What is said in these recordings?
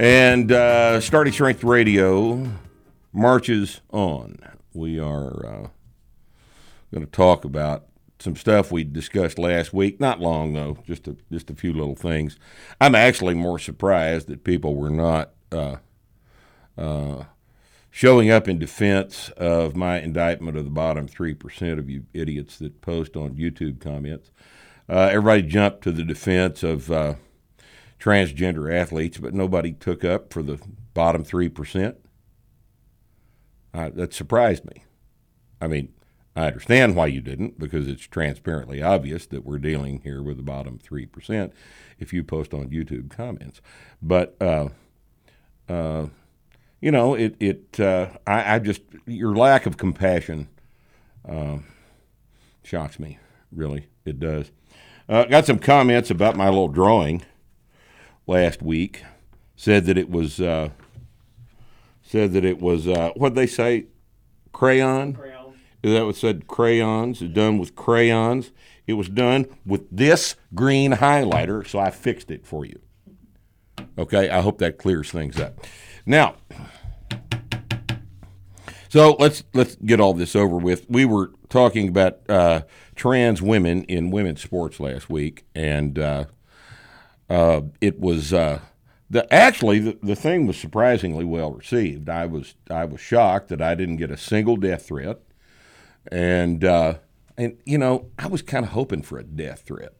And Starting Strength Radio marches on. We are going to talk about some stuff we discussed last week. Not long, though, just a few little things. I'm actually more surprised that people were not showing up in defense of my indictment of the bottom 3% of you idiots that post on YouTube comments. Everybody jumped to the defense of transgender athletes, but nobody took up for the bottom 3%. That surprised me. I mean, I understand why you didn't, because it's transparently obvious that we're dealing here with the bottom 3% if you post on YouTube comments. But, you know, I just, your lack of compassion shocks me, really. It does. Got some comments about my little drawing last week. Said that it was what'd they say? Crayon? Is that what said? Crayons. Done with crayons. It was done with this green highlighter, so I fixed it for you. Okay, I hope that clears things up. Now, so let's get all this over with. We were talking about trans women in women's sports last week, and it was the thing was surprisingly well received. I was shocked that I didn't get a single death threat, and you know, I was kind of hoping for a death threat.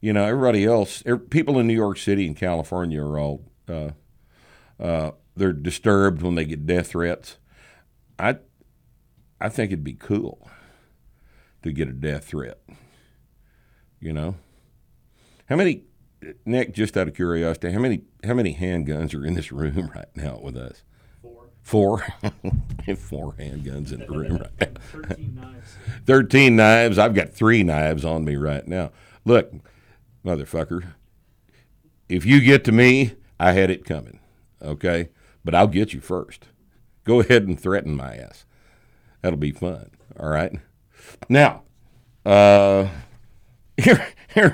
You know, everybody else, people in New York City and California are all they're disturbed when they get death threats. I think it'd be cool to get a death threat. You know. How many, Nick, just out of curiosity, how many handguns are in this room right now with us? Four? Four handguns in the room right now. 13 knives. 13 knives. I've got 3 knives on me right now. Look, motherfucker, if you get to me, I had it coming, okay? But I'll get you first. Go ahead and threaten my ass. That'll be fun, all right? Now, Here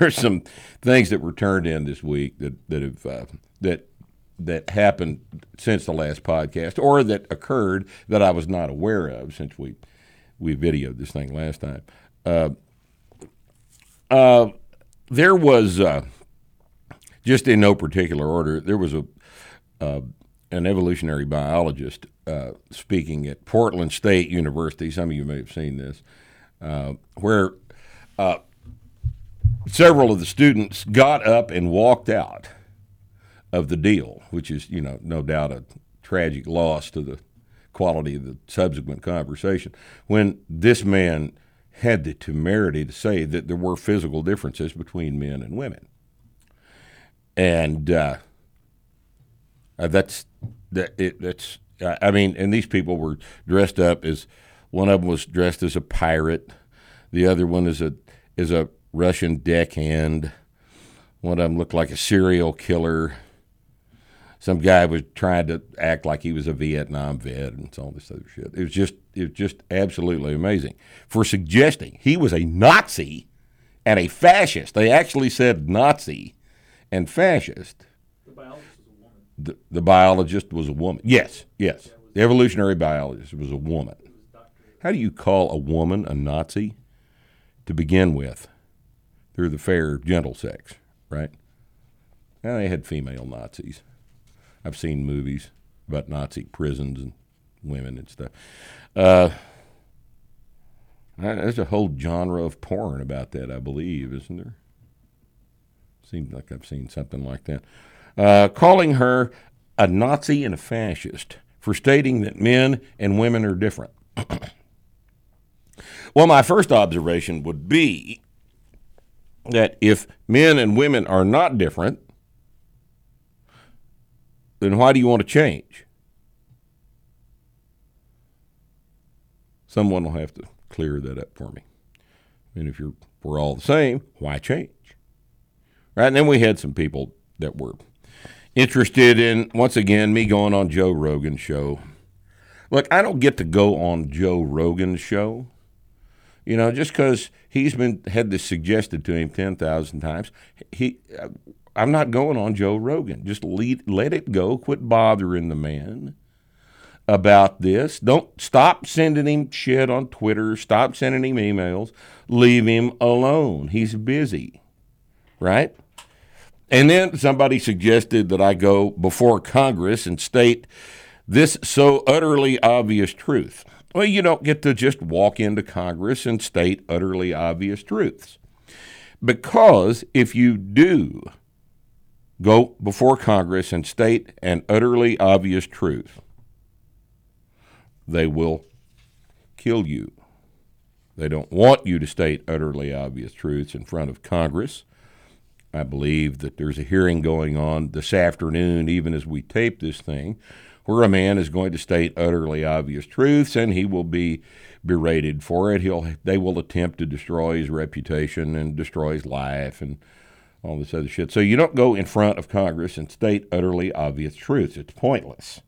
are some things that were turned in this week that happened since the last podcast, or that occurred that I was not aware of since we videoed this thing last time. There was just in no particular order. There was an evolutionary biologist speaking at Portland State University. Some of you may have seen this, where. Several of the students got up and walked out of the deal, which is, you know, no doubt a tragic loss to the quality of the subsequent conversation, when this man had the temerity to say that there were physical differences between men and women. And and these people were dressed up as, one of them was dressed as a pirate, the other one is a Russian deckhand. One of them looked like a serial killer. Some guy was trying to act like he was a Vietnam vet and all this other shit. It was just absolutely amazing for suggesting he was a Nazi and a fascist. They actually said Nazi and fascist. The biologist was a woman. The biologist was a woman. Yes. The evolutionary biologist was a woman. How do you call a woman a Nazi to begin with? Through the fair, gentle sex, right? Now, they had female Nazis. I've seen movies about Nazi prisons and women and stuff. There's a whole genre of porn about that, I believe, isn't there? Seems like I've seen something like that. Calling her a Nazi and a fascist for stating that men and women are different. Well, my first observation would be that if men and women are not different, then why do you want to change? Someone will have to clear that up for me. And if we're all the same, why change? Right, and then we had some people that were interested in, once again, me going on Joe Rogan's show. Look, I don't get to go on Joe Rogan's show, you know, just because he's been had this suggested to him 10,000 times. I'm not going on Joe Rogan. Just let it go. Quit bothering the man about this. Don't stop sending him shit on Twitter. Stop sending him emails. Leave him alone. He's busy, right? And then somebody suggested that I go before Congress and state this so utterly obvious truth. Well, you don't get to just walk into Congress and state utterly obvious truths, because if you do go before Congress and state an utterly obvious truth, they will kill you. They don't want you to state utterly obvious truths in front of Congress. I believe that there's a hearing going on this afternoon, even as we tape this thing, where a man is going to state utterly obvious truths, and he will be berated for it. They will attempt to destroy his reputation and destroy his life and all this other shit. So you don't go in front of Congress and state utterly obvious truths. It's pointless,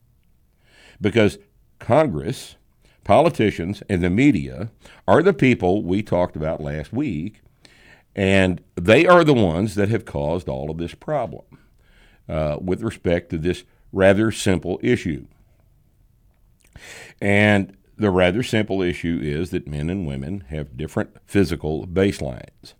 because Congress, politicians, and the media are the people we talked about last week, and they are the ones that have caused all of this problem with respect to this rather simple issue. And the rather simple issue is that men and women have different physical baselines.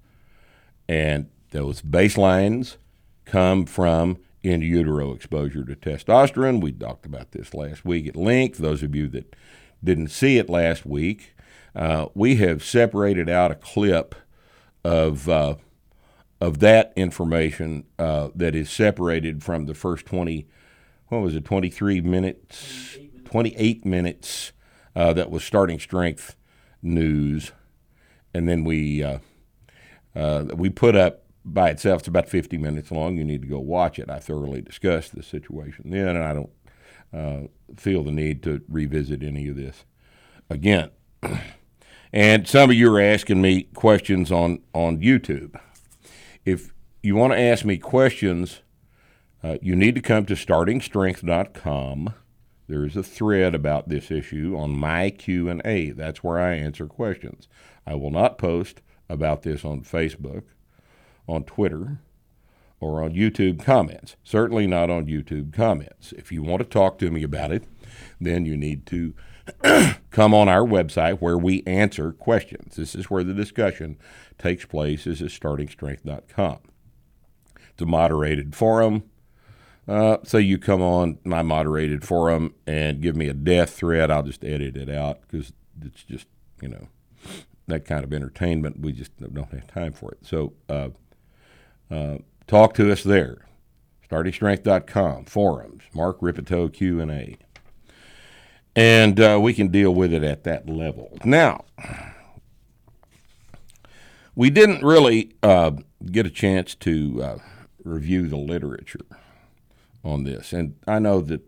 And those baselines come from in utero exposure to testosterone. We talked about this last week at length. Those of you that didn't see it last week, we have separated out a clip of that information that is separated from the first 28 minutes that was Starting Strength news. And then we put up by itself. It's about 50 minutes long. You need to go watch it. I thoroughly discussed the situation then, and I don't feel the need to revisit any of this again. And some of you are asking me questions on YouTube. If you want to ask me questions, you need to come to startingstrength.com. There is a thread about this issue on my Q&A. That's where I answer questions. I will not post about this on Facebook, on Twitter, or on YouTube comments. Certainly not on YouTube comments. If you want to talk to me about it, then you need to come on our website where we answer questions. This is where the discussion takes place. This is startingstrength.com. It's a moderated forum. So you come on my moderated forum and give me a death threat. I'll just edit it out because it's just, you know, that kind of entertainment. We just don't have time for it. So talk to us there. Startingstrength.com, forums, Mark Ripetoe Q&A. And we can deal with it at that level. Now, we didn't really get a chance to review the literature on this. And I know that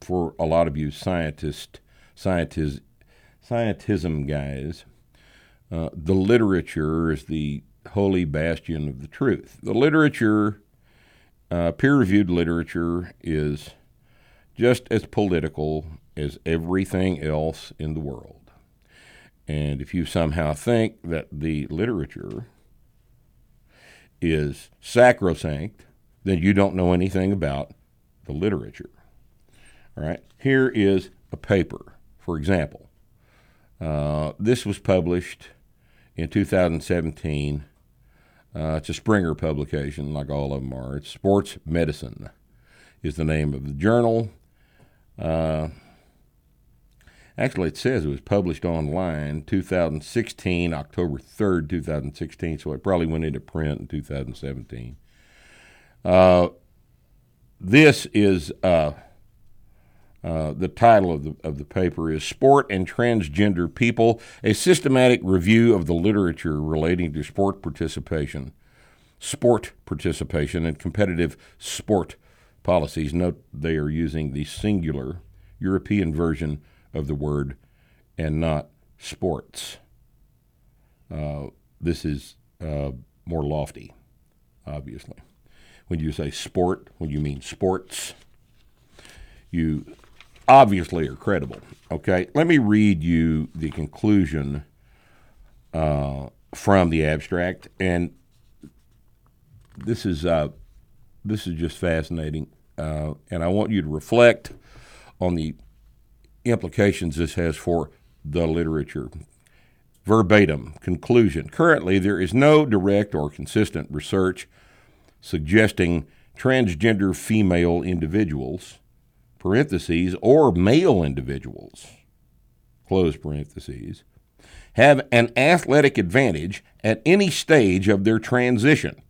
for a lot of you scientism guys, the literature is the holy bastion of the truth. The literature, peer-reviewed literature, is just as political as everything else in the world. And if you somehow think that the literature is sacrosanct, then you don't know anything about the literature. All right, here is a paper, for example. This was published in 2017. It's a Springer publication, like all of them are. It's Sports Medicine is the name of the journal. Actually, it says it was published online 2016, October 3rd, 2016, so it probably went into print in 2017. This is the title of the paper is Sport and Transgender People, a Systematic Review of the Literature Relating to Sport Participation, and Competitive Sport Policies. Note they are using the singular European version of the word and not sports. This is more lofty, obviously. When you say sport, when you mean sports, you obviously are credible. Okay, let me read you the conclusion from the abstract, and this is just fascinating, and I want you to reflect on the implications this has for the literature. Verbatim, conclusion. Currently, there is no direct or consistent research suggesting transgender female individuals, parentheses, or male individuals, close parentheses, have an athletic advantage at any stage of their transition,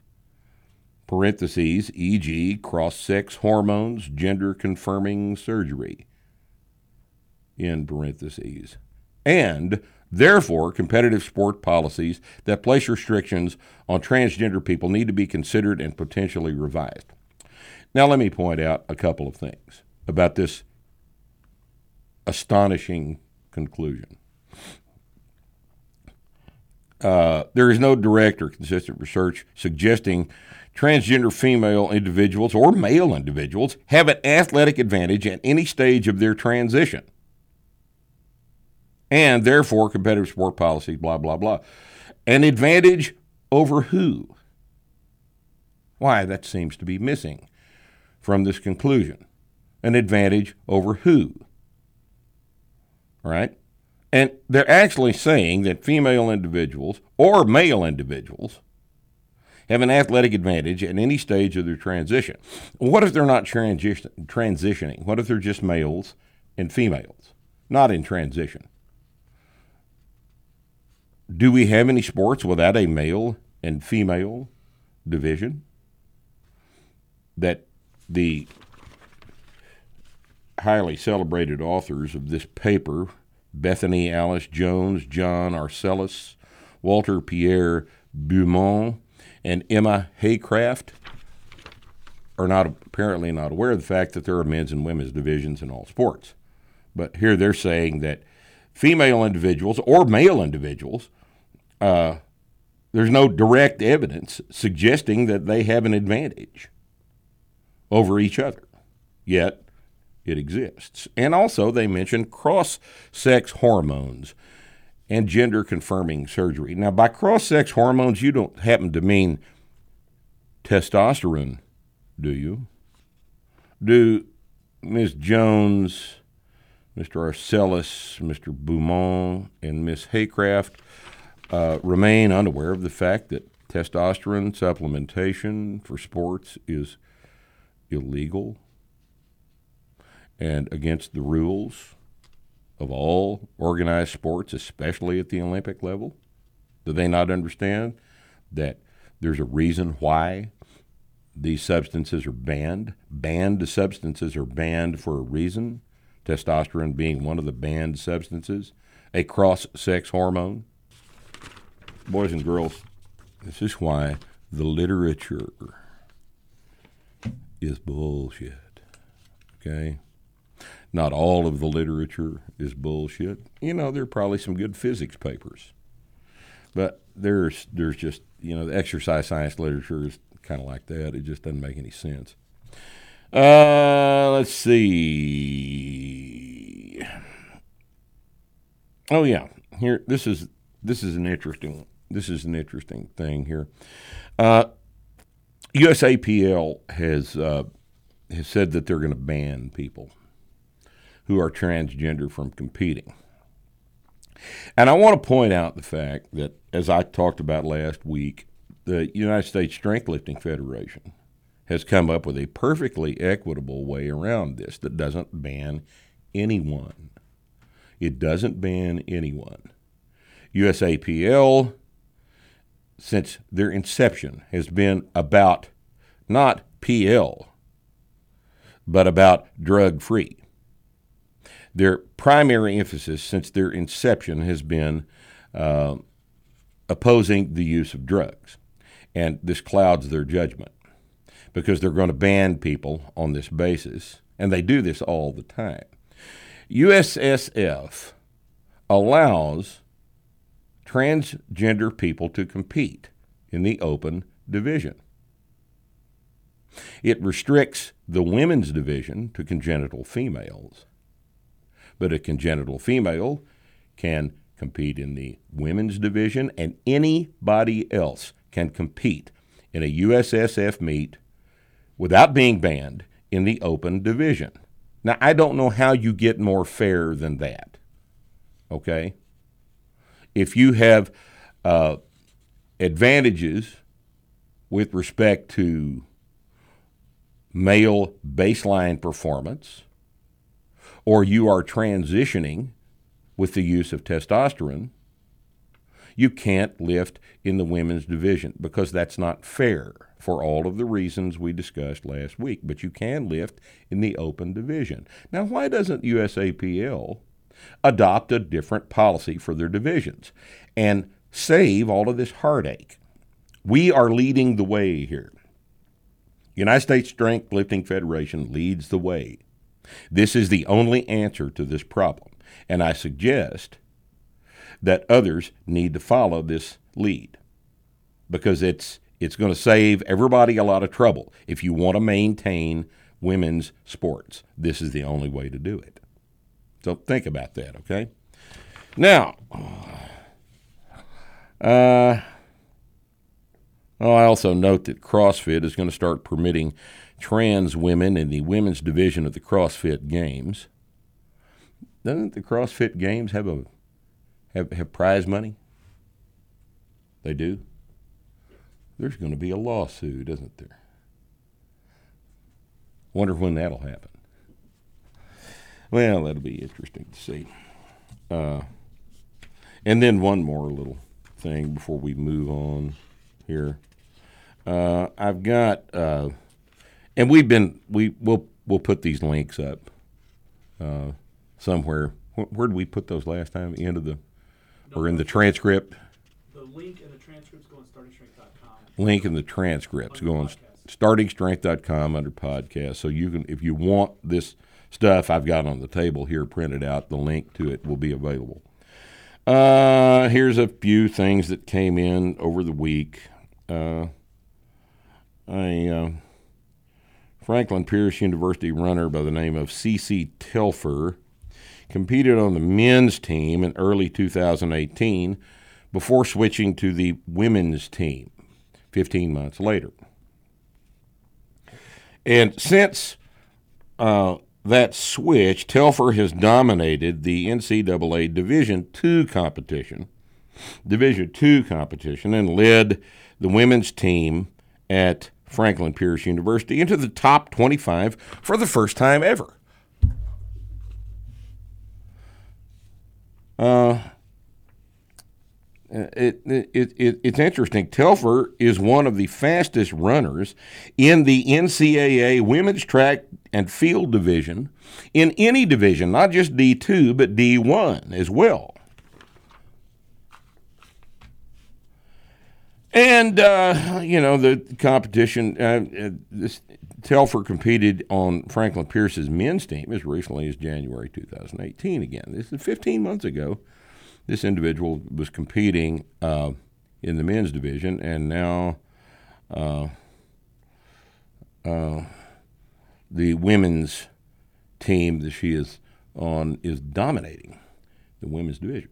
parentheses, e.g., cross-sex hormones, gender-confirming surgery, end parentheses, and therefore, competitive sport policies that place restrictions on transgender people need to be considered and potentially revised. Now, let me point out a couple of things about this astonishing conclusion. There is no direct or consistent research suggesting transgender female individuals or male individuals have an athletic advantage at any stage of their transition, and therefore competitive sport policy, blah, blah, blah. An advantage over who? Why, that seems to be missing from this conclusion. An advantage over who? All right? And they're actually saying that female individuals or male individuals have an athletic advantage at any stage of their transition. What if they're not transitioning? What if they're just males and females, not in transition? Do we have any sports without a male and female division that the highly celebrated authors of this paper, Bethany Alice Jones, John Arcellus, Walter Pierre Beaumont, and Emma Haycraft, are not apparently not aware of the fact that there are men's and women's divisions in all sports? But here they're saying that female individuals or male individuals, there's no direct evidence suggesting that they have an advantage over each other, yet it exists. And also they mention cross-sex hormones and gender-confirming surgery. Now, by cross-sex hormones, you don't happen to mean testosterone, do you? Do Ms. Jones, Mr. Arcellus, Mr. Beaumont, and Ms. Haycraft remain unaware of the fact that testosterone supplementation for sports is illegal and against the rules of all organized sports, especially at the Olympic level? Do they not understand that there's a reason why these substances are banned? Banned substances are banned for a reason. Testosterone being one of the banned substances, a cross-sex hormone. Boys and girls, this is why the literature is bullshit, okay? Not all of the literature is bullshit. You know, there are probably some good physics papers, but there's just, you know, the exercise science literature is kind of like that. It just doesn't make any sense. Let's see. Oh yeah, here this is an interesting thing here. USAPL has said that they're going to ban people who are transgender from competing, and I want to point out the fact that, as I talked about last week, the United States Strengthlifting Federation has come up with a perfectly equitable way around this that doesn't ban anyone. It doesn't ban anyone. USAPL, since their inception, has been about not PL, but about drug-free. Their primary emphasis since their inception has been opposing the use of drugs, and this clouds their judgment, because they're going to ban people on this basis, and they do this all the time. USSF allows transgender people to compete in the open division. It restricts the women's division to congenital females, but a congenital female can compete in the women's division, and anybody else can compete in a USSF meet without being banned in the open division. Now, I don't know how you get more fair than that, okay? If you have advantages with respect to male baseline performance, or you are transitioning with the use of testosterone, you can't lift in the women's division because that's not fair for all of the reasons we discussed last week. But you can lift in the open division. Now, why doesn't USAPL adopt a different policy for their divisions and save all of this heartache? We are leading the way here. United States Strengthlifting Federation leads the way. This is the only answer to this problem, and I suggest that others need to follow this lead because it's going to save everybody a lot of trouble. If you want to maintain women's sports, this is the only way to do it. So think about that, okay? Now, I also note that CrossFit is going to start permitting trans women in the women's division of the CrossFit Games. Doesn't the CrossFit Games have prize money? They do. There's going to be a lawsuit, isn't there? Wonder when that'll happen. Well, that'll be interesting to see. And then one more little thing before we move on here. I've got, and we'll put these links up somewhere. Where did we put those last time? In the transcript? The link in the transcript's going to startingstrength.com. Link in the transcript's going to startingstrength.com under podcast. So you can, if you want this stuff I've got on the table here printed out, the link to it will be available. Here's a few things that came in over the week. Franklin Pierce University runner by the name of CeCé Telfer competed on the men's team in early 2018 before switching to the women's team 15 months later. And since that switch, Telfer has dominated the NCAA Division II competition, and led the women's team at Franklin Pierce University into the top 25 for the first time ever. It's interesting. Telfer is one of the fastest runners in the NCAA women's track and field division in any division, not just D2, but D1 as well. And, the competition, Telfer competed on Franklin Pierce's men's team as recently as January 2018 again. This is 15 months ago. This individual was competing in the men's division, and now the women's team that she is on is dominating the women's division.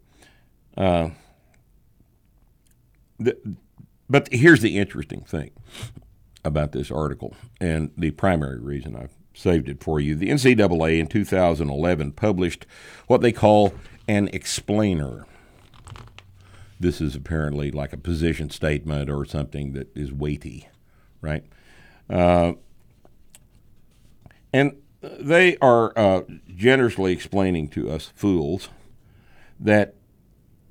But here's the interesting thing about this article, and the primary reason I've saved it for you. The NCAA in 2011 published what they call an explainer. This is apparently like a position statement or something that is weighty, right? And they are generously explaining to us fools that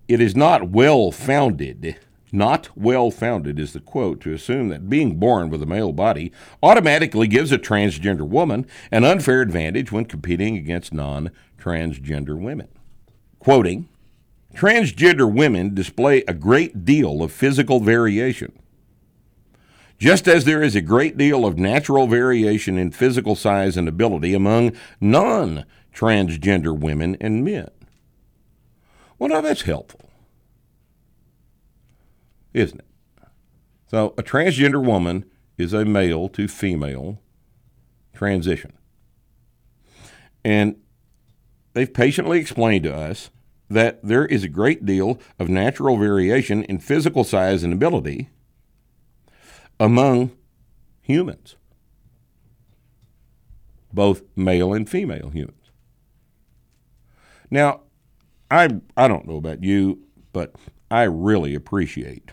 it is not well-founded. Not well-founded is the quote, to assume that being born with a male body automatically gives a transgender woman an unfair advantage when competing against non-transgender women. Quoting, transgender women display a great deal of physical variation. Just as there is a great deal of natural variation in physical size and ability among non-transgender women and men. Well, now that's helpful. isn't it? So a transgender woman is a male to female transition. And they've patiently explained to us that there is a great deal of natural variation in physical size and ability among humans, both male and female humans. Now, I don't know about you, but I really appreciate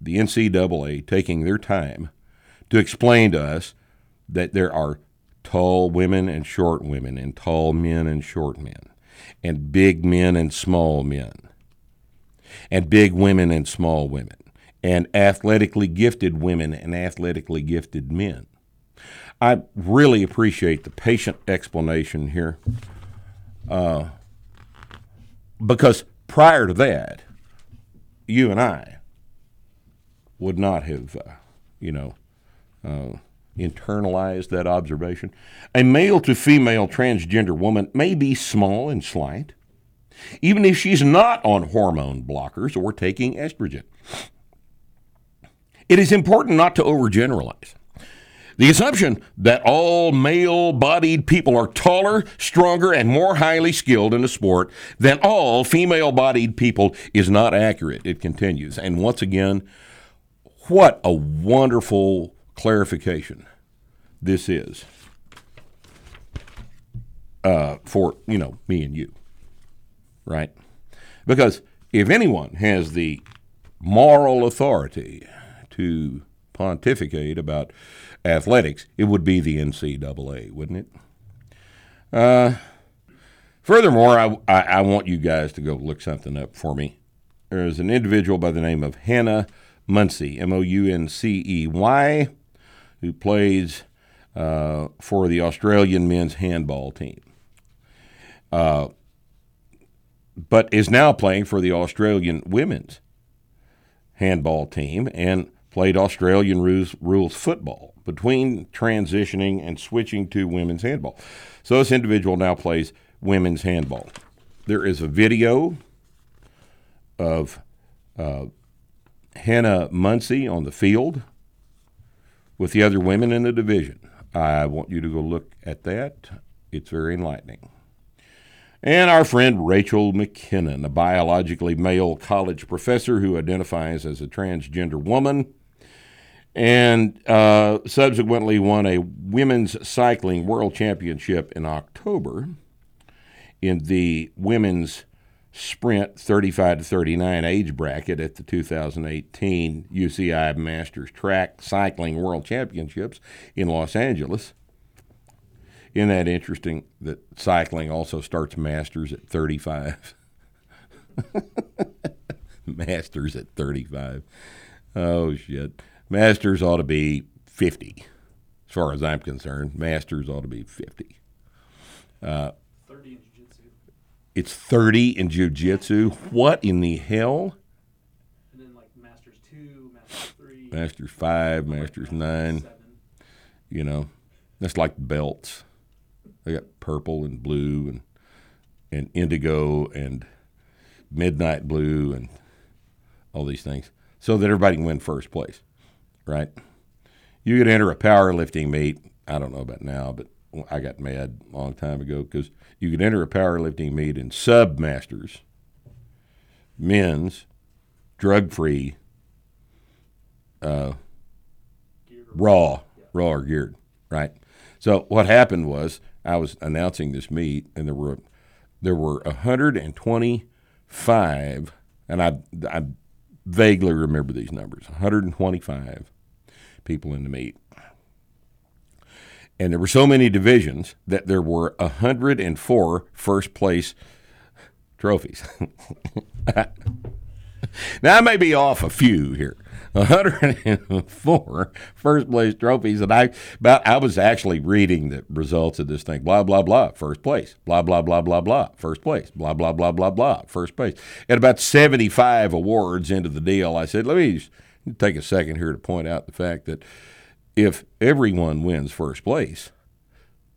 the NCAA taking their time to explain to us that there are tall women and short women, and tall men and short men, and big men and small men, and big women and small women, and athletically gifted women and athletically gifted men. I really appreciate the patient explanation here, because prior to that, you and I would not have, internalized that observation. A male to female transgender woman may be small and slight, even if she's not on hormone blockers or taking estrogen. It is important not to overgeneralize. The assumption that all male-bodied people are taller, stronger, and more highly skilled in a sport than all female-bodied people is not accurate. It continues. And once again, what a wonderful clarification this is for, me and you, right? Because if anyone has the moral authority to pontificate about athletics, it would be the NCAA, wouldn't it? Furthermore, I want you guys to go look something up for me. There's an individual by the name of Hannah Mouncey, M-O-U-N-C-E-Y, who plays for the Australian men's handball team, but is now playing for the Australian women's handball team and played Australian rules football between transitioning and switching to women's handball. So this individual now plays women's handball. There is a video of Hannah Mouncey on the field with the other women in the division. I want you to go look at that. It's very enlightening. And our friend Rachel McKinnon, a biologically male college professor who identifies as a transgender woman, and subsequently won a women's cycling world championship in October in the women's sprint 35 to 39 age bracket at the 2018 UCI Masters Track Cycling World Championships in Los Angeles. Isn't that interesting that cycling also starts masters at 35? Masters at 35. Oh, shit. Masters ought to be 50. As far as I'm concerned, masters ought to be 50. 30 in jiu-jitsu. It's 30 in jiu-jitsu? What in the hell? And then, like, masters 2, masters 3. Masters 5, masters 9. 7. That's like belts. They got purple and blue and indigo and midnight blue and all these things so that everybody can win first place, right? You could enter a powerlifting meet. I don't know about now, but I got mad a long time ago because you could enter a powerlifting meet in sub-masters, men's, drug-free, raw or geared, right? So what happened was, I was announcing this meet, and there were 125, and I vaguely remember these numbers, 125 people in the meet. And there were so many divisions that there were 104 first-place trophies. Now, I may be off a few here. 104 first-place trophies, and I was actually reading the results of this thing. Blah, blah, blah, first place. Blah, blah, blah, blah, blah, first place. Blah, blah, blah, blah, blah, first place. At about 75 awards into the deal, I said, let me just take a second here to point out the fact that if everyone wins first place,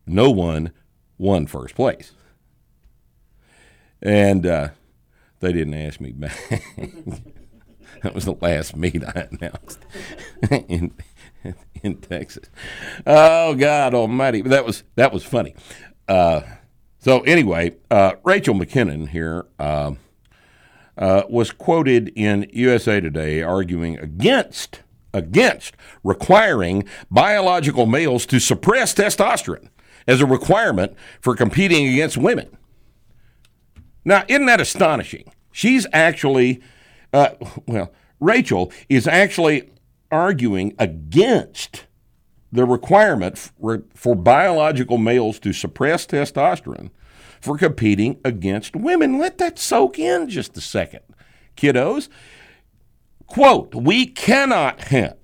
no one won first place. And they didn't ask me back. That was the last meet I announced in Texas. Oh God Almighty! But that was funny. So anyway, Rachel McKinnon here was quoted in USA Today arguing against requiring biological males to suppress testosterone as a requirement for competing against women. Now, isn't that astonishing? She's actually, Rachel is actually arguing against the requirement for biological males to suppress testosterone for competing against women. Let that soak in just a second, kiddos. Quote, we cannot have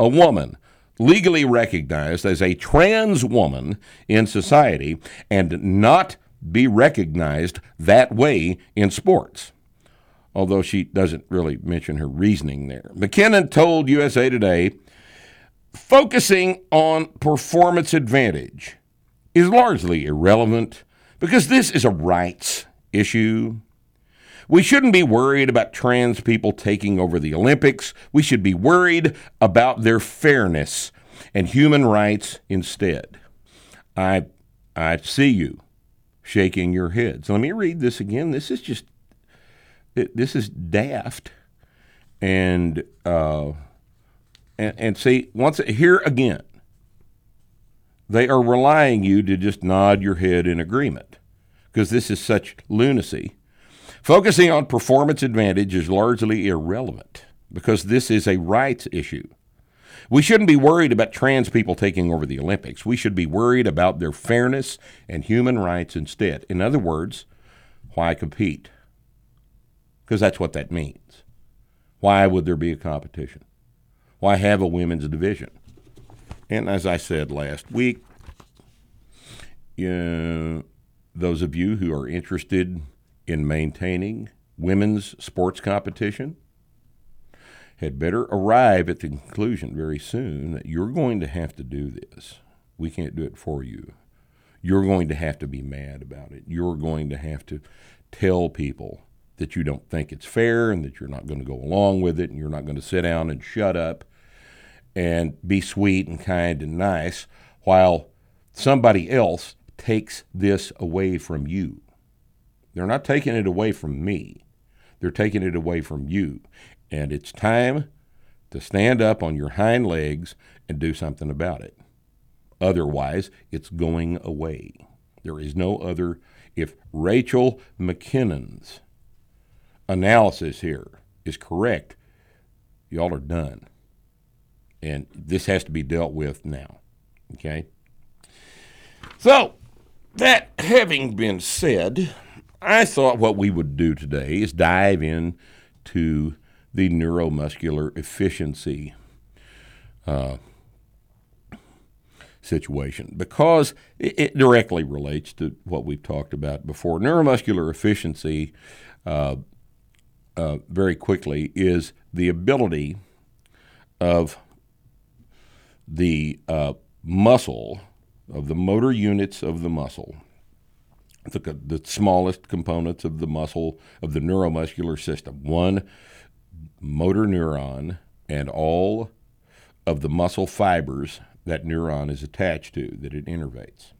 a woman legally recognized as a trans woman in society and not be recognized that way in sports. Although she doesn't really mention her reasoning there. McKinnon told USA Today, focusing on performance advantage is largely irrelevant because this is a rights issue. We shouldn't be worried about trans people taking over the Olympics. We should be worried about their fairness and human rights instead. I see you shaking your heads. Let me read this again. This is daft. And see, once here again, they are relying you to just nod your head in agreement because this is such lunacy. Focusing on performance advantage is largely irrelevant because this is a rights issue. We shouldn't be worried about trans people taking over the Olympics. We should be worried about their fairness and human rights instead. In other words, why compete? Because that's what that means. Why would there be a competition? Why have a women's division? And as I said last week, those of you who are interested in maintaining women's sports competition had better arrive at the conclusion very soon that you're going to have to do this. We can't do it for you. You're going to have to be mad about it. You're going to have to tell people that you don't think it's fair and that you're not going to go along with it and you're not going to sit down and shut up and be sweet and kind and nice while somebody else takes this away from you. They're not taking it away from me. They're taking it away from you. And it's time to stand up on your hind legs and do something about it. Otherwise, it's going away. There is no other. If Rachel McKinnon's analysis here is correct, y'all are done. And this has to be dealt with now. Okay? So, that having been said, I thought what we would do today is dive into the neuromuscular efficiency situation because it directly relates to what we've talked about before. Neuromuscular efficiency, very quickly, is the ability of the muscle, of the motor units of the muscle, the smallest components of the muscle, of the neuromuscular system, one motor neuron and all of the muscle fibers that neuron is attached to, that it innervates.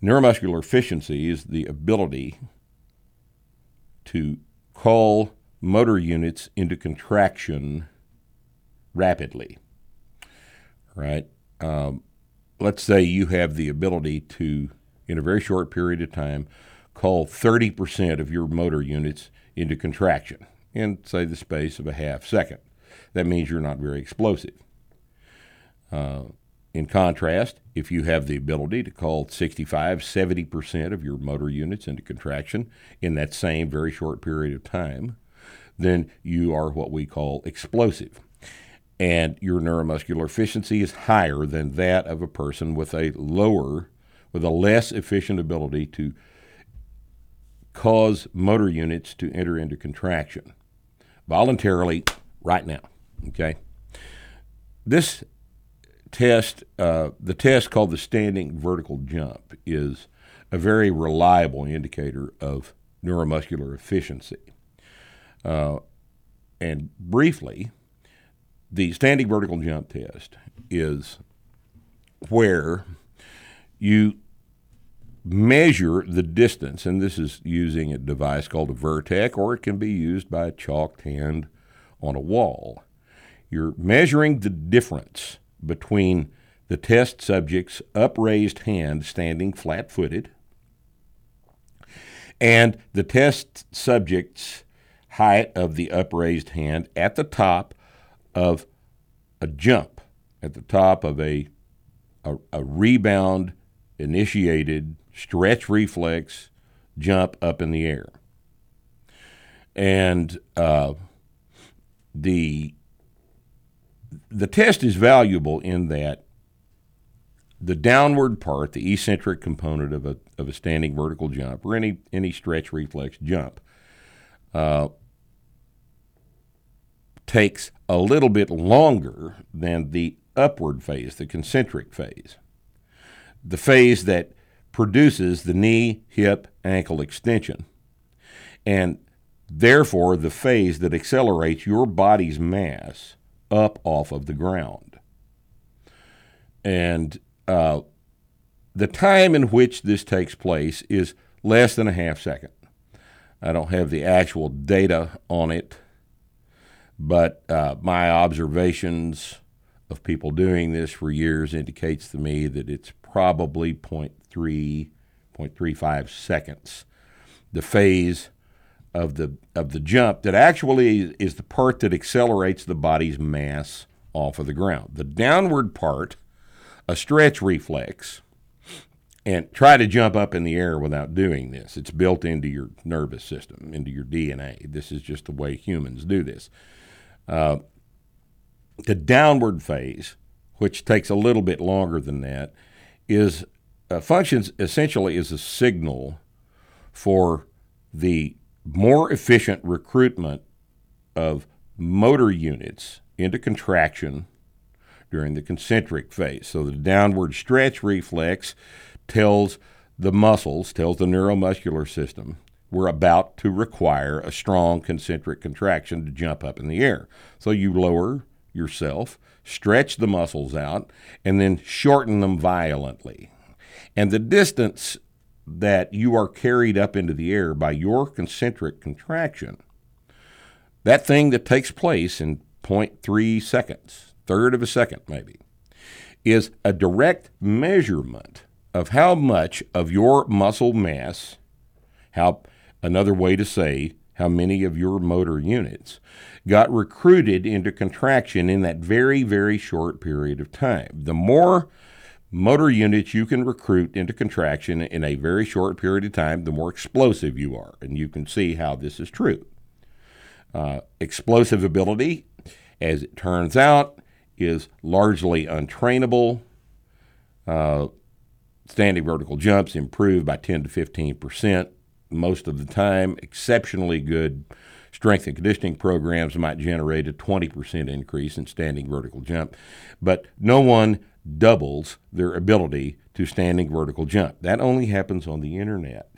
Neuromuscular efficiency is the ability to call motor units into contraction rapidly, right? Let's say you have the ability to, in a very short period of time, call 30% of your motor units into contraction in, say, the space of a half second. That means you're not very explosive. In contrast, if you have the ability to call 65-70% of your motor units into contraction in that same very short period of time, then you are what we call explosive. And your neuromuscular efficiency is higher than that of a person with a less efficient ability to cause motor units to enter into contraction voluntarily right now, okay? This test, the test called the standing vertical jump, is a very reliable indicator of neuromuscular efficiency. and briefly, the standing vertical jump test is where you measure the distance, and this is using a device called a Vertec, or it can be used by a chalked hand on a wall. You're measuring the difference between the test subject's upraised hand standing flat-footed and the test subject's height of the upraised hand at the top of a jump, at the top of a rebound-initiated stretch reflex jump up in the air. And the test is valuable in that the downward part, the eccentric component of a standing vertical jump or any stretch reflex jump, takes a little bit longer than the upward phase, the concentric phase, the phase that produces the knee, hip, ankle extension, and therefore the phase that accelerates your body's mass up off of the ground. And the time in which this takes place is less than a half second. I don't have the actual data on it, but my observations of people doing this for years indicates to me that it's probably 0.3, 0.35 seconds, the phase of the jump that actually is the part that accelerates the body's mass off of the ground. The downward part, a stretch reflex, and try to jump up in the air without doing this. It's built into your nervous system, into your DNA. This is just the way humans do this. The downward phase, which takes a little bit longer than that, is functions essentially as a signal for the more efficient recruitment of motor units into contraction during the concentric phase. So the downward stretch reflex tells the muscles, tells the neuromuscular system, we're about to require a strong concentric contraction to jump up in the air. So you lower yourself, stretch the muscles out, and then shorten them violently. And the distance that you are carried up into the air by your concentric contraction, that thing that takes place in 0.3 seconds, third of a second maybe, is a direct measurement of how much of your muscle mass, another way to say how many of your motor units got recruited into contraction in that very, very short period of time. The more motor units you can recruit into contraction in a very short period of time, the more explosive you are. And you can see how this is true. Explosive ability, as it turns out, is largely untrainable. Standing vertical jumps improve by 10 to 15%. Most of the time, exceptionally good strength and conditioning programs might generate a 20% increase in standing vertical jump, but no one doubles their ability to standing vertical jump. That only happens on the internet,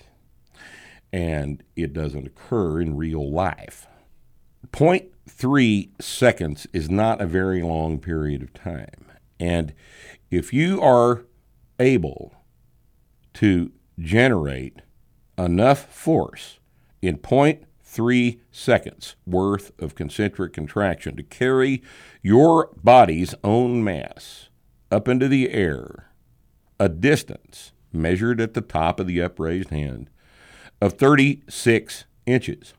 and it doesn't occur in real life. 0.3 seconds is not a very long period of time, and if you are able to generate enough force in 0.3 seconds worth of concentric contraction to carry your body's own mass up into the air, a distance measured at the top of the upraised hand of 36 inches,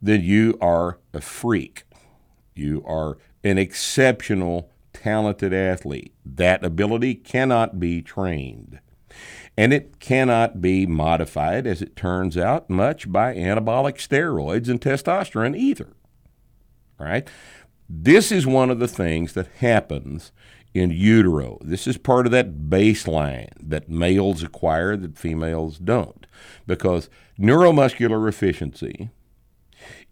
then you are a freak. You are an exceptional, talented athlete. That ability cannot be trained. And it cannot be modified, as it turns out, much by anabolic steroids and testosterone either, right? This is one of the things that happens in utero. This is part of that baseline that males acquire that females don't, because neuromuscular efficiency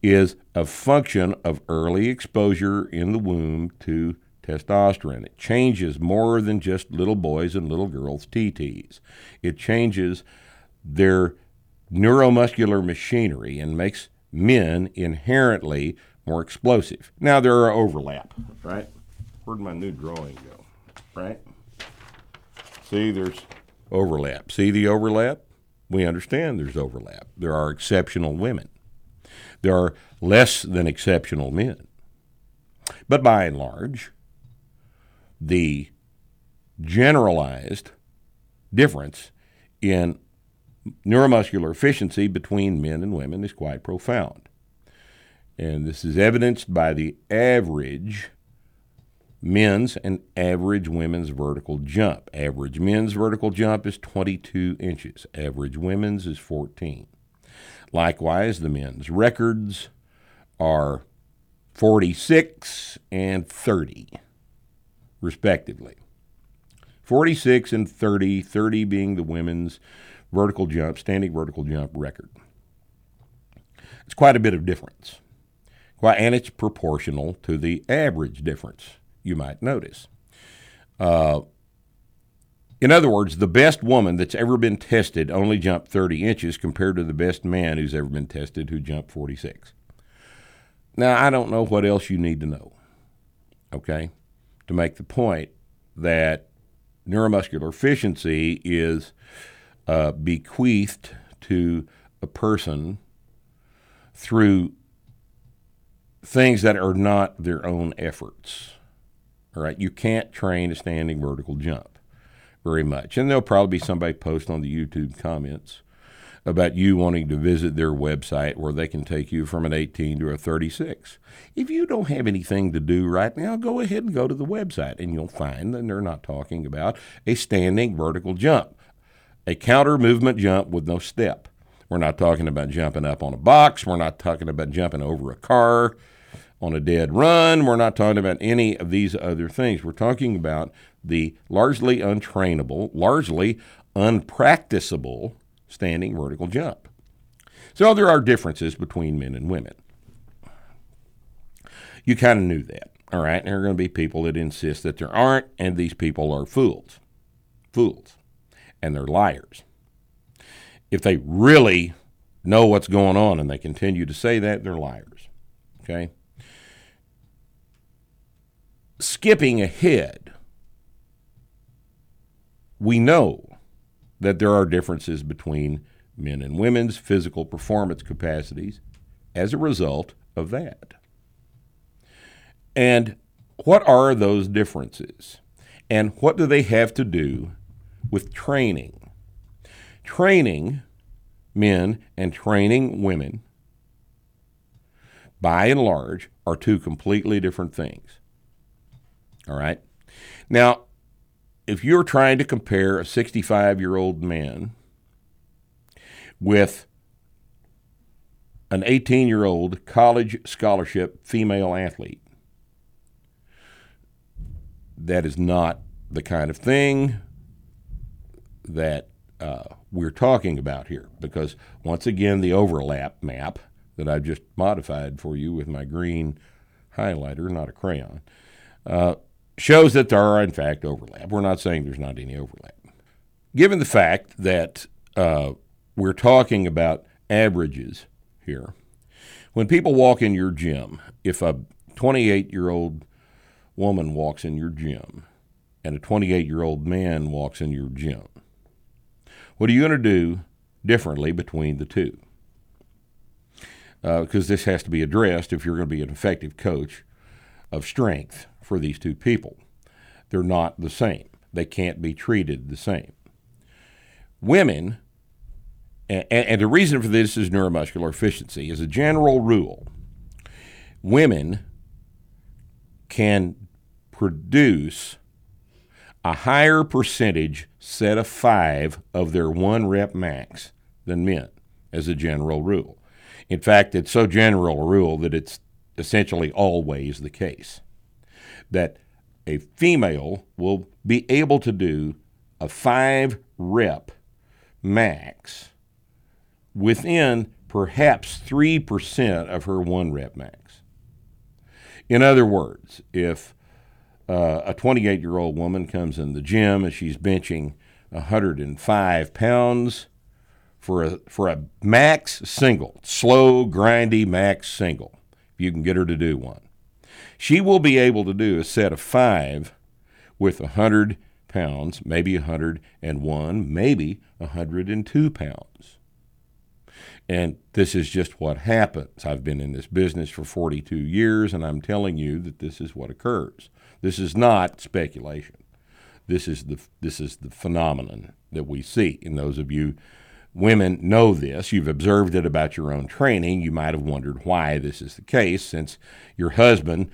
is a function of early exposure in the womb to testosterone. It changes more than just little boys and little girls' TTs. It changes their neuromuscular machinery and makes men inherently more explosive. Now, there are overlap, right? Where'd my new drawing go, right? See, there's overlap. See the overlap? We understand there's overlap. There are exceptional women. There are less than exceptional men. But by and large, the generalized difference in neuromuscular efficiency between men and women is quite profound. And this is evidenced by the average men's and average women's vertical jump. Average men's vertical jump is 22 inches. Average women's is 14. Likewise, the men's records are 46 and 30, respectively. 46 and 30, 30 being the women's vertical jump, standing vertical jump record. It's quite a bit of difference. And it's proportional to the average difference, you might notice. In other words, the best woman that's ever been tested only jumped 30 inches compared to the best man who's ever been tested who jumped 46. Now, I don't know what else you need to know, okay, to make the point that neuromuscular efficiency is bequeathed to a person through things that are not their own efforts, all right? You can't train a standing vertical jump very much, and there'll probably be somebody post on the YouTube comments about you wanting to visit their website where they can take you from an 18 to a 36. If you don't have anything to do right now, go ahead and go to the website, and you'll find that they're not talking about a standing vertical jump, a counter movement jump with no step. We're not talking about jumping up on a box. We're not talking about jumping over a car on a dead run. We're not talking about any of these other things. We're talking about the largely untrainable, largely unpracticeable standing vertical jump. So there are differences between men and women. You kind of knew that, all right? And there are going to be people that insist that there aren't, and these people are fools. Fools. And they're liars. If they really know what's going on and they continue to say that, they're liars, okay? Skipping ahead, we know that there are differences between men and women's physical performance capacities as a result of that. And what are those differences? And what do they have to do with training? Training men and training women, by and large, are two completely different things. All right? Now, if you're trying to compare a 65-year-old man with an 18-year-old college scholarship female athlete, that is not the kind of thing that we're talking about here, because, once again, the overlap map that I've just modified for you with my green highlighter, not a crayon, shows that there are, in fact, overlap. We're not saying there's not any overlap. Given the fact that we're talking about averages here, when people walk in your gym, if a 28-year-old woman walks in your gym and a 28-year-old man walks in your gym, what are you going to do differently between the two? Because this has to be addressed if you're going to be an effective coach of strength for these two people. They're not the same. They can't be treated the same. Women, and the reason for this is neuromuscular efficiency. As a general rule, women can produce a higher percentage set of 5 of their 1 rep max than men, as a general rule. In fact, it's so general a rule that it's essentially always the case that a female will be able to do a 5 rep max within perhaps 3% of her 1 rep max. In other words, if a 28-year-old woman comes in the gym and she's benching 105 pounds for a max single, slow, grindy max single, if you can get her to do one. She will be able to do a set of 5 with 100 pounds, maybe 101, maybe 102 pounds. And this is just what happens. I've been in this business for 42 years, and I'm telling you that this is what occurs. This is not speculation. This is the phenomenon that we see. And those of you women know this. You've observed it about your own training. You might have wondered why this is the case, since your husband,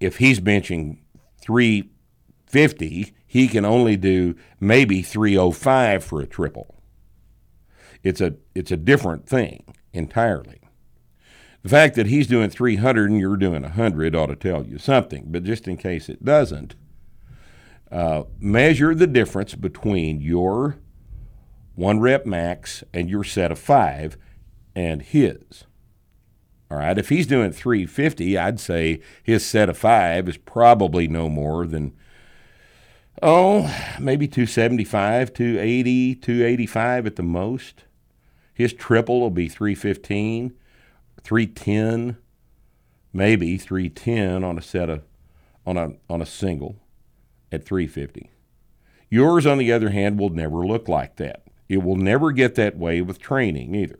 if he's benching 350, he can only do maybe 305 for a triple. It's a different thing entirely. The fact that he's doing 300 and you're doing 100 ought to tell you something, but just in case it doesn't, measure the difference between your 1 rep max and your set of 5 and his. All right, if he's doing 350, I'd say his set of 5 is probably no more than, maybe 275, 280, 285 at the most. His triple will be 315, 310, maybe 310 on a set of on a single at 350. Yours, on the other hand, will never look like that. It will never get that way with training either.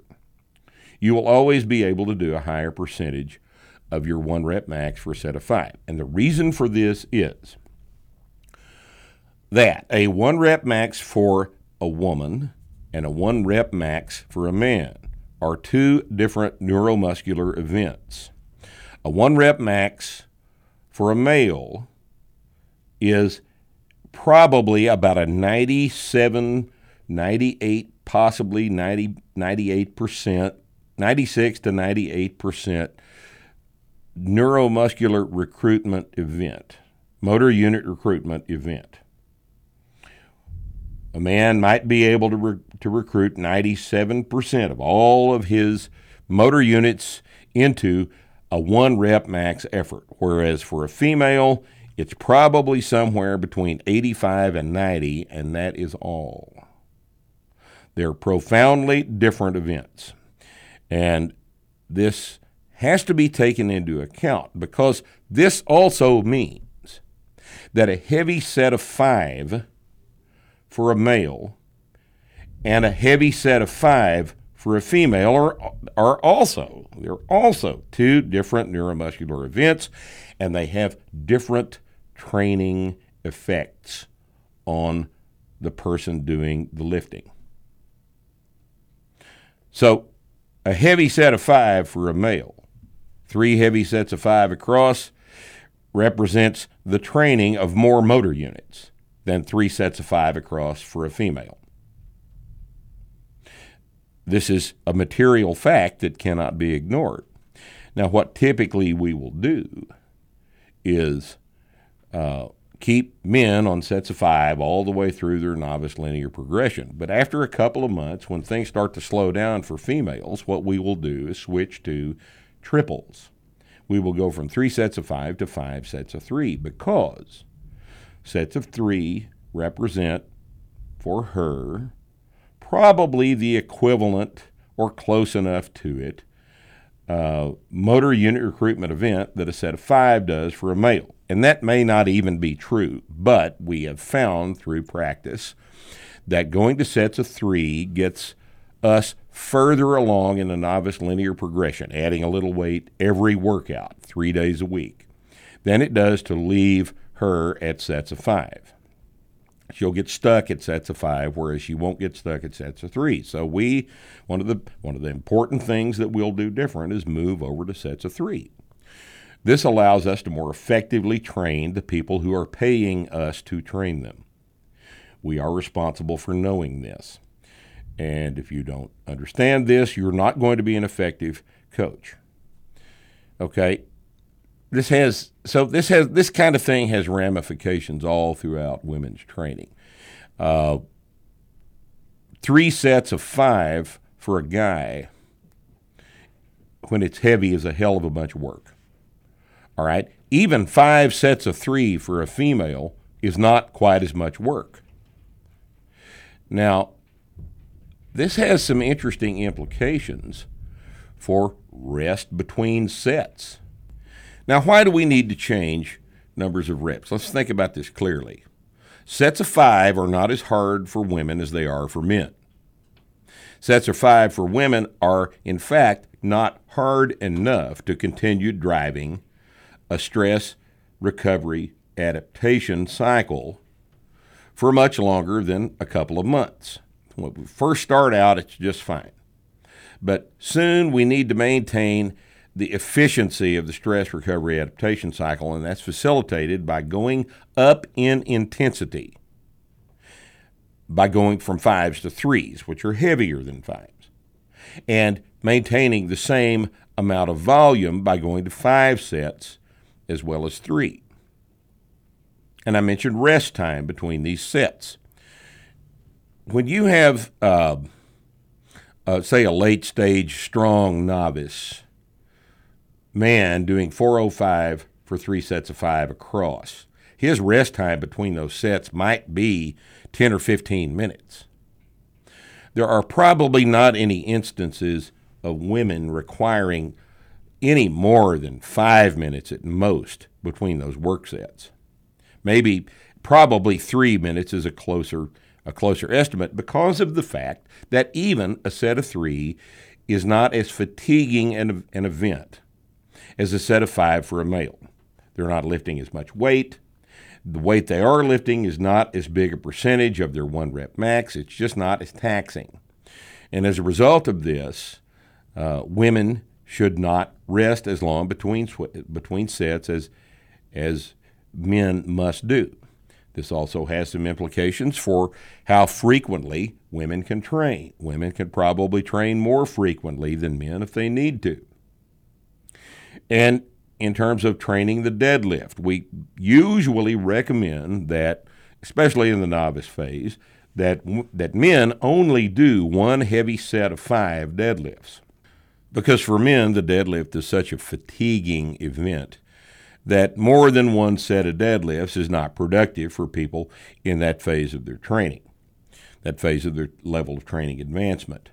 You will always be able to do a higher percentage of your 1 rep max for a set of 5. And the reason for this is that a 1 rep max for a woman and a 1 rep max for a man are two different neuromuscular events. A 1 rep max for a male is probably about a 97, 98, possibly 90, 98%, 96 to 98% neuromuscular recruitment event, motor unit recruitment event. A man might be able to recruit 97% of all of his motor units into a 1 rep max effort, whereas for a female, it's probably somewhere between 85 and 90, and that is all. They're profoundly different events, and this has to be taken into account because this also means that a heavy set of 5 for a male and a heavy set of 5 for a female are also two different neuromuscular events, and they have different training effects on the person doing the lifting. So a heavy set of 5 for a male, 3 heavy sets of 5 across, represents the training of more motor units than 3 sets of 5 across for a female. This is a material fact that cannot be ignored. Now, what typically we will do is keep men on sets of 5 all the way through their novice linear progression. But after a couple of months, when things start to slow down for females, what we will do is switch to triples. We will go from 3 sets of 5 to 5 sets of 3 because sets of 3 represent, for her, probably the equivalent or close enough to it motor unit recruitment event that a set of 5 does for a male. And that may not even be true, but we have found through practice that going to sets of 3 gets us further along in the novice linear progression, adding a little weight every workout, 3 days a week, than it does to leave her at sets of 5. She'll get stuck at sets of 5, whereas she won't get stuck at sets of 3. So one of the important things that we'll do different is move over to sets of 3. This allows us to more effectively train the people who are paying us to train them. We are responsible for knowing this. And if you don't understand this, you're not going to be an effective coach. Okay? This kind of thing has ramifications all throughout women's training. 3 sets of 5 for a guy when it's heavy is a hell of a bunch of work. All right? Even 5 sets of 3 for a female is not quite as much work. Now, this has some interesting implications for rest between sets. Now, why do we need to change numbers of reps? Let's think about this clearly. Sets of 5 are not as hard for women as they are for men. Sets of 5 for women are, in fact, not hard enough to continue driving a stress recovery adaptation cycle for much longer than a couple of months. When we first start out, it's just fine. But soon we need to maintain the efficiency of the stress recovery adaptation cycle, and that's facilitated by going up in intensity, by going from 5s to 3s, which are heavier than 5s, and maintaining the same amount of volume by going to 5 sets as well as 3. And I mentioned rest time between these sets. When you have, say, a late-stage strong novice man doing 405 for 3 sets of 5 across, his rest time between those sets might be 10 or 15 minutes. There are probably not any instances of women requiring any more than 5 minutes at most between those work sets. Maybe probably 3 minutes is a closer estimate because of the fact that even a set of 3 is not as fatiguing an event as a set of 5 for a male. They're not lifting as much weight. The weight they are lifting is not as big a percentage of their 1 rep max. It's just not as taxing. And as a result of this, women should not rest as long between sets as men must do. This also has some implications for how frequently women can train. Women can probably train more frequently than men if they need to. And in terms of training the deadlift, we usually recommend that, especially in the novice phase, that men only do 1 heavy set of 5 deadlifts. Because for men, the deadlift is such a fatiguing event that more than 1 set of deadlifts is not productive for people in that phase of their training, that phase of their level of training advancement.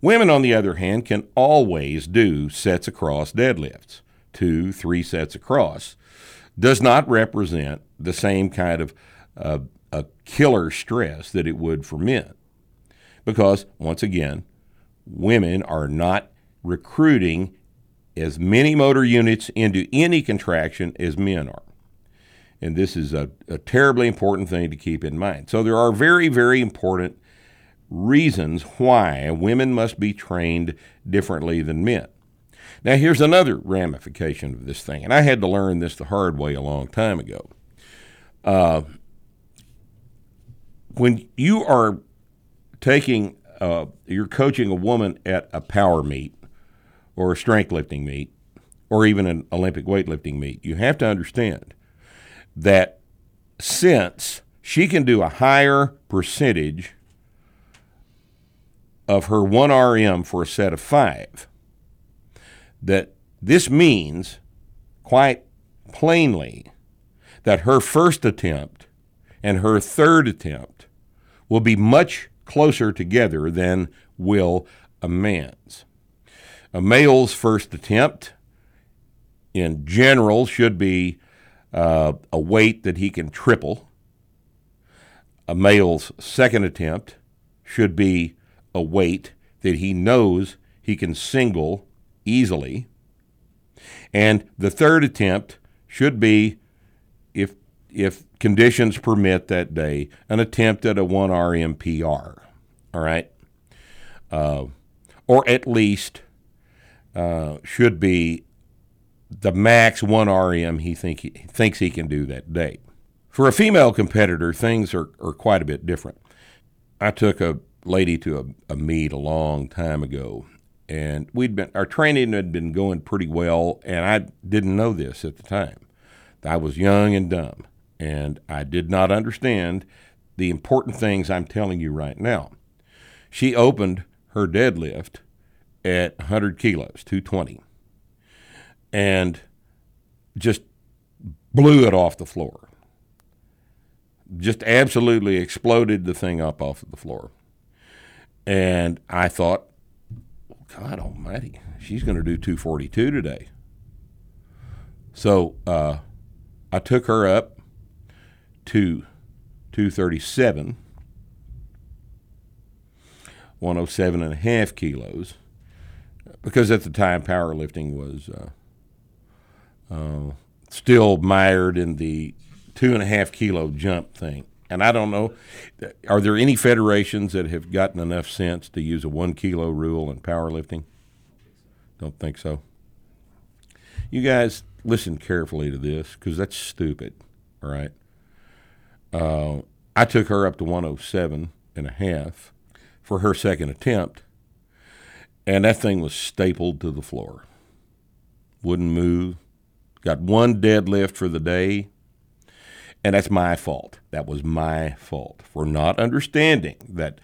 Women, on the other hand, can always do sets across deadlifts. 2, 3 sets across does not represent the same kind of a killer stress that it would for men because, once again, women are not recruiting as many motor units into any contraction as men are. And this is a terribly important thing to keep in mind. So there are very, very important reasons why women must be trained differently than men. Now, here's another ramification of this thing, and I had to learn this the hard way a long time ago. When you are you're coaching a woman at a power meet or a strength lifting meet or even an Olympic weightlifting meet, you have to understand that since she can do a higher percentage of her 1RM for a set of 5, that this means quite plainly that her first attempt and her third attempt will be much closer together than will a man's. A male's first attempt in general should be a weight that he can triple. A male's second attempt should be a weight that he knows he can single easily. And the third attempt should be, if conditions permit that day, an attempt at a 1RM PR, all right? Or at least should be the max 1RM he thinks he can do that day. For a female competitor, things are quite a bit different. I took a lady to a meet a long time ago, and our training had been going pretty well, and I didn't know this at the time. I was young and dumb, and I did not understand the important things I'm telling you right now. She opened her deadlift at 100 kilos, 220, and just blew it off the floor. Just absolutely exploded the thing up off of the floor. And I thought, God almighty, she's going to do 242 today. So I took her up to 237, 107 and a half kilos, because at the time powerlifting was still mired in the 2.5 kilo jump thing. And I don't know, are there any federations that have gotten enough sense to use a 1 kilo rule in powerlifting? Don't think so. You guys listen carefully to this, because that's stupid, all right? I took her up to 107 and a half for her second attempt, and that thing was stapled to the floor. Wouldn't move. Got one deadlift for the day, and that's my fault. That was my fault for not understanding that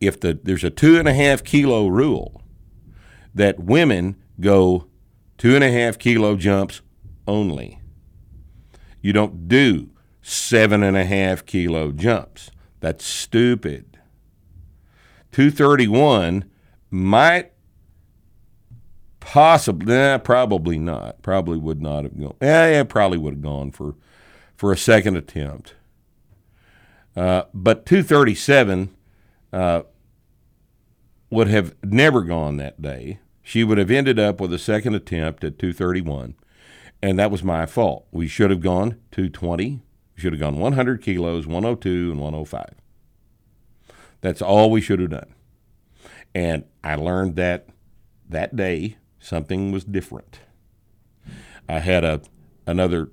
if there's a 2.5 kilo rule, that women go 2.5 kilo jumps only. You don't do 7.5 kilo jumps. That's stupid. 231 might possibly, probably not. Probably would not have gone. Yeah, probably would have gone for a second attempt. But 237 would have never gone that day. She would have ended up with a second attempt at 231, and that was my fault. We should have gone 220. We should have gone 100 kilos, 102, and 105. That's all we should have done. And I learned that day something was different. I had another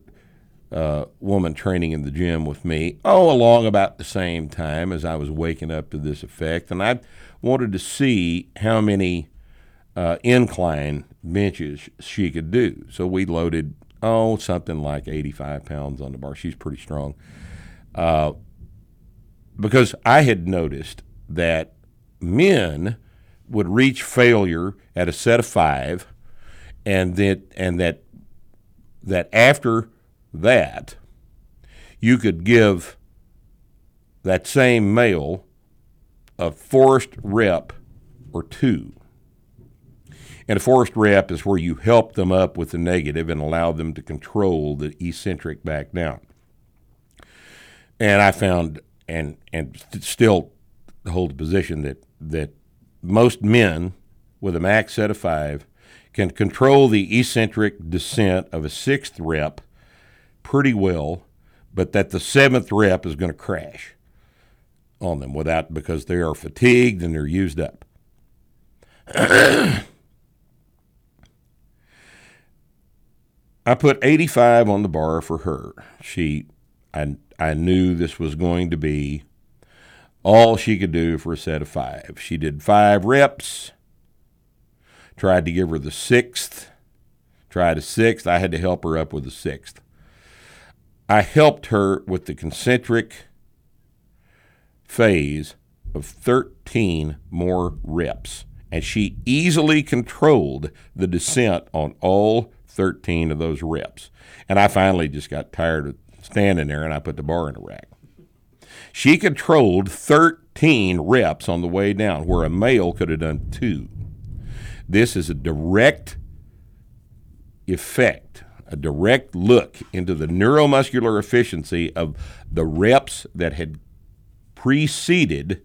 woman training in the gym with me, along about the same time as I was waking up to this effect, and I wanted to see how many incline benches she could do. So we loaded, something like 85 pounds on the bar. She's pretty strong. Because I had noticed that men would reach failure at a set of five, and that after that, you could give that same male a forced rep or two. And a forced rep is where you help them up with the negative and allow them to control the eccentric back down. And I found, and still hold the position, that most men with a max set of five can control the eccentric descent of a sixth rep pretty well, but that the seventh rep is going to crash on them because they are fatigued and they're used up. I put 85 on the bar for her. I knew this was going to be all she could do for a set of five. She did five reps, tried to give her the sixth, I had to help her up with the sixth. I helped her with the concentric phase of 13 more reps, and she easily controlled the descent on all 13 of those reps. And I finally just got tired of standing there, and I put the bar in a rack. She controlled 13 reps on the way down, where a male could have done two. This is a direct effect, a direct look into the neuromuscular efficiency of the reps that had preceded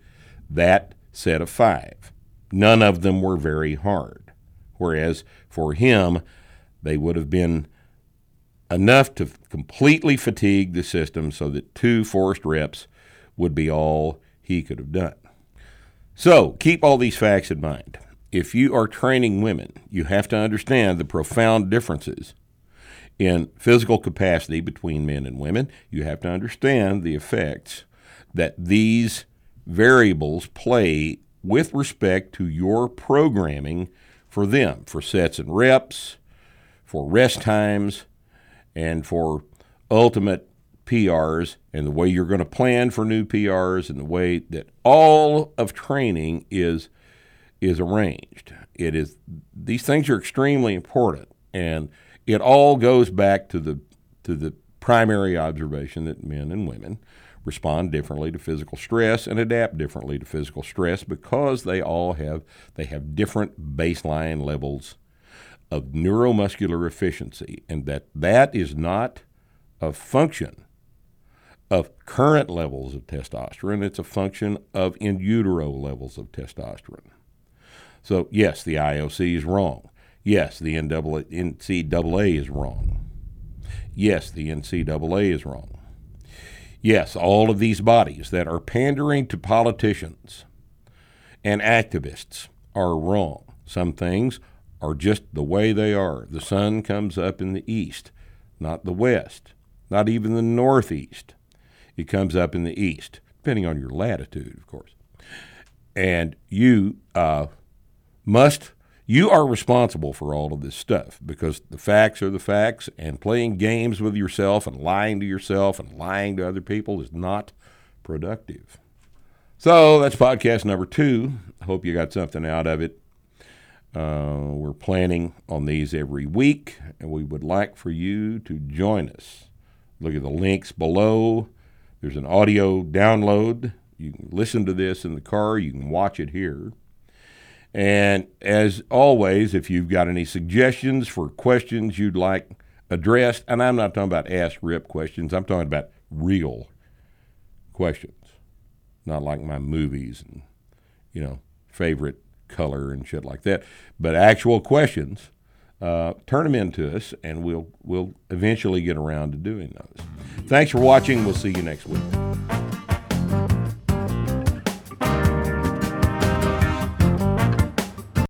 that set of five. None of them were very hard, whereas for him, they would have been enough to completely fatigue the system so that two forced reps would be all he could have done. So keep all these facts in mind. If you are training women, you have to understand the profound differences in physical capacity between men and women. You have to understand the effects that these variables play with respect to your programming for them, for sets and reps, for rest times, and for ultimate PRs, and the way you're going to plan for new PRs, and the way that all of training is arranged. These things are extremely important, and it all goes back to the primary observation that men and women respond differently to physical stress and adapt differently to physical stress because they have different baseline levels of neuromuscular efficiency, and that is not a function of current levels of testosterone. It's a function of in utero levels of testosterone. So, yes, the IOC is wrong. Yes, the NCAA is wrong. Yes, the NCAA is wrong. Yes, all of these bodies that are pandering to politicians and activists are wrong. Some things are just the way they are. The sun comes up in the east, not the west, not even the northeast. It comes up in the east, depending on your latitude, of course. And you you are responsible for all of this stuff, because the facts are the facts, and playing games with yourself and lying to yourself and lying to other people is not productive. So that's podcast number 2. I hope you got something out of it. We're planning on these every week, and we would like for you to join us. Look at the links below. There's an audio download. You can listen to this in the car. You can watch it here. And as always, if you've got any suggestions for questions you'd like addressed, and I'm not talking about Ask Rip questions, I'm talking about real questions, not like my movies and, favorite color and shit like that, but actual questions, turn them in to us, and we'll eventually get around to doing those. Thanks for watching. We'll see you next week.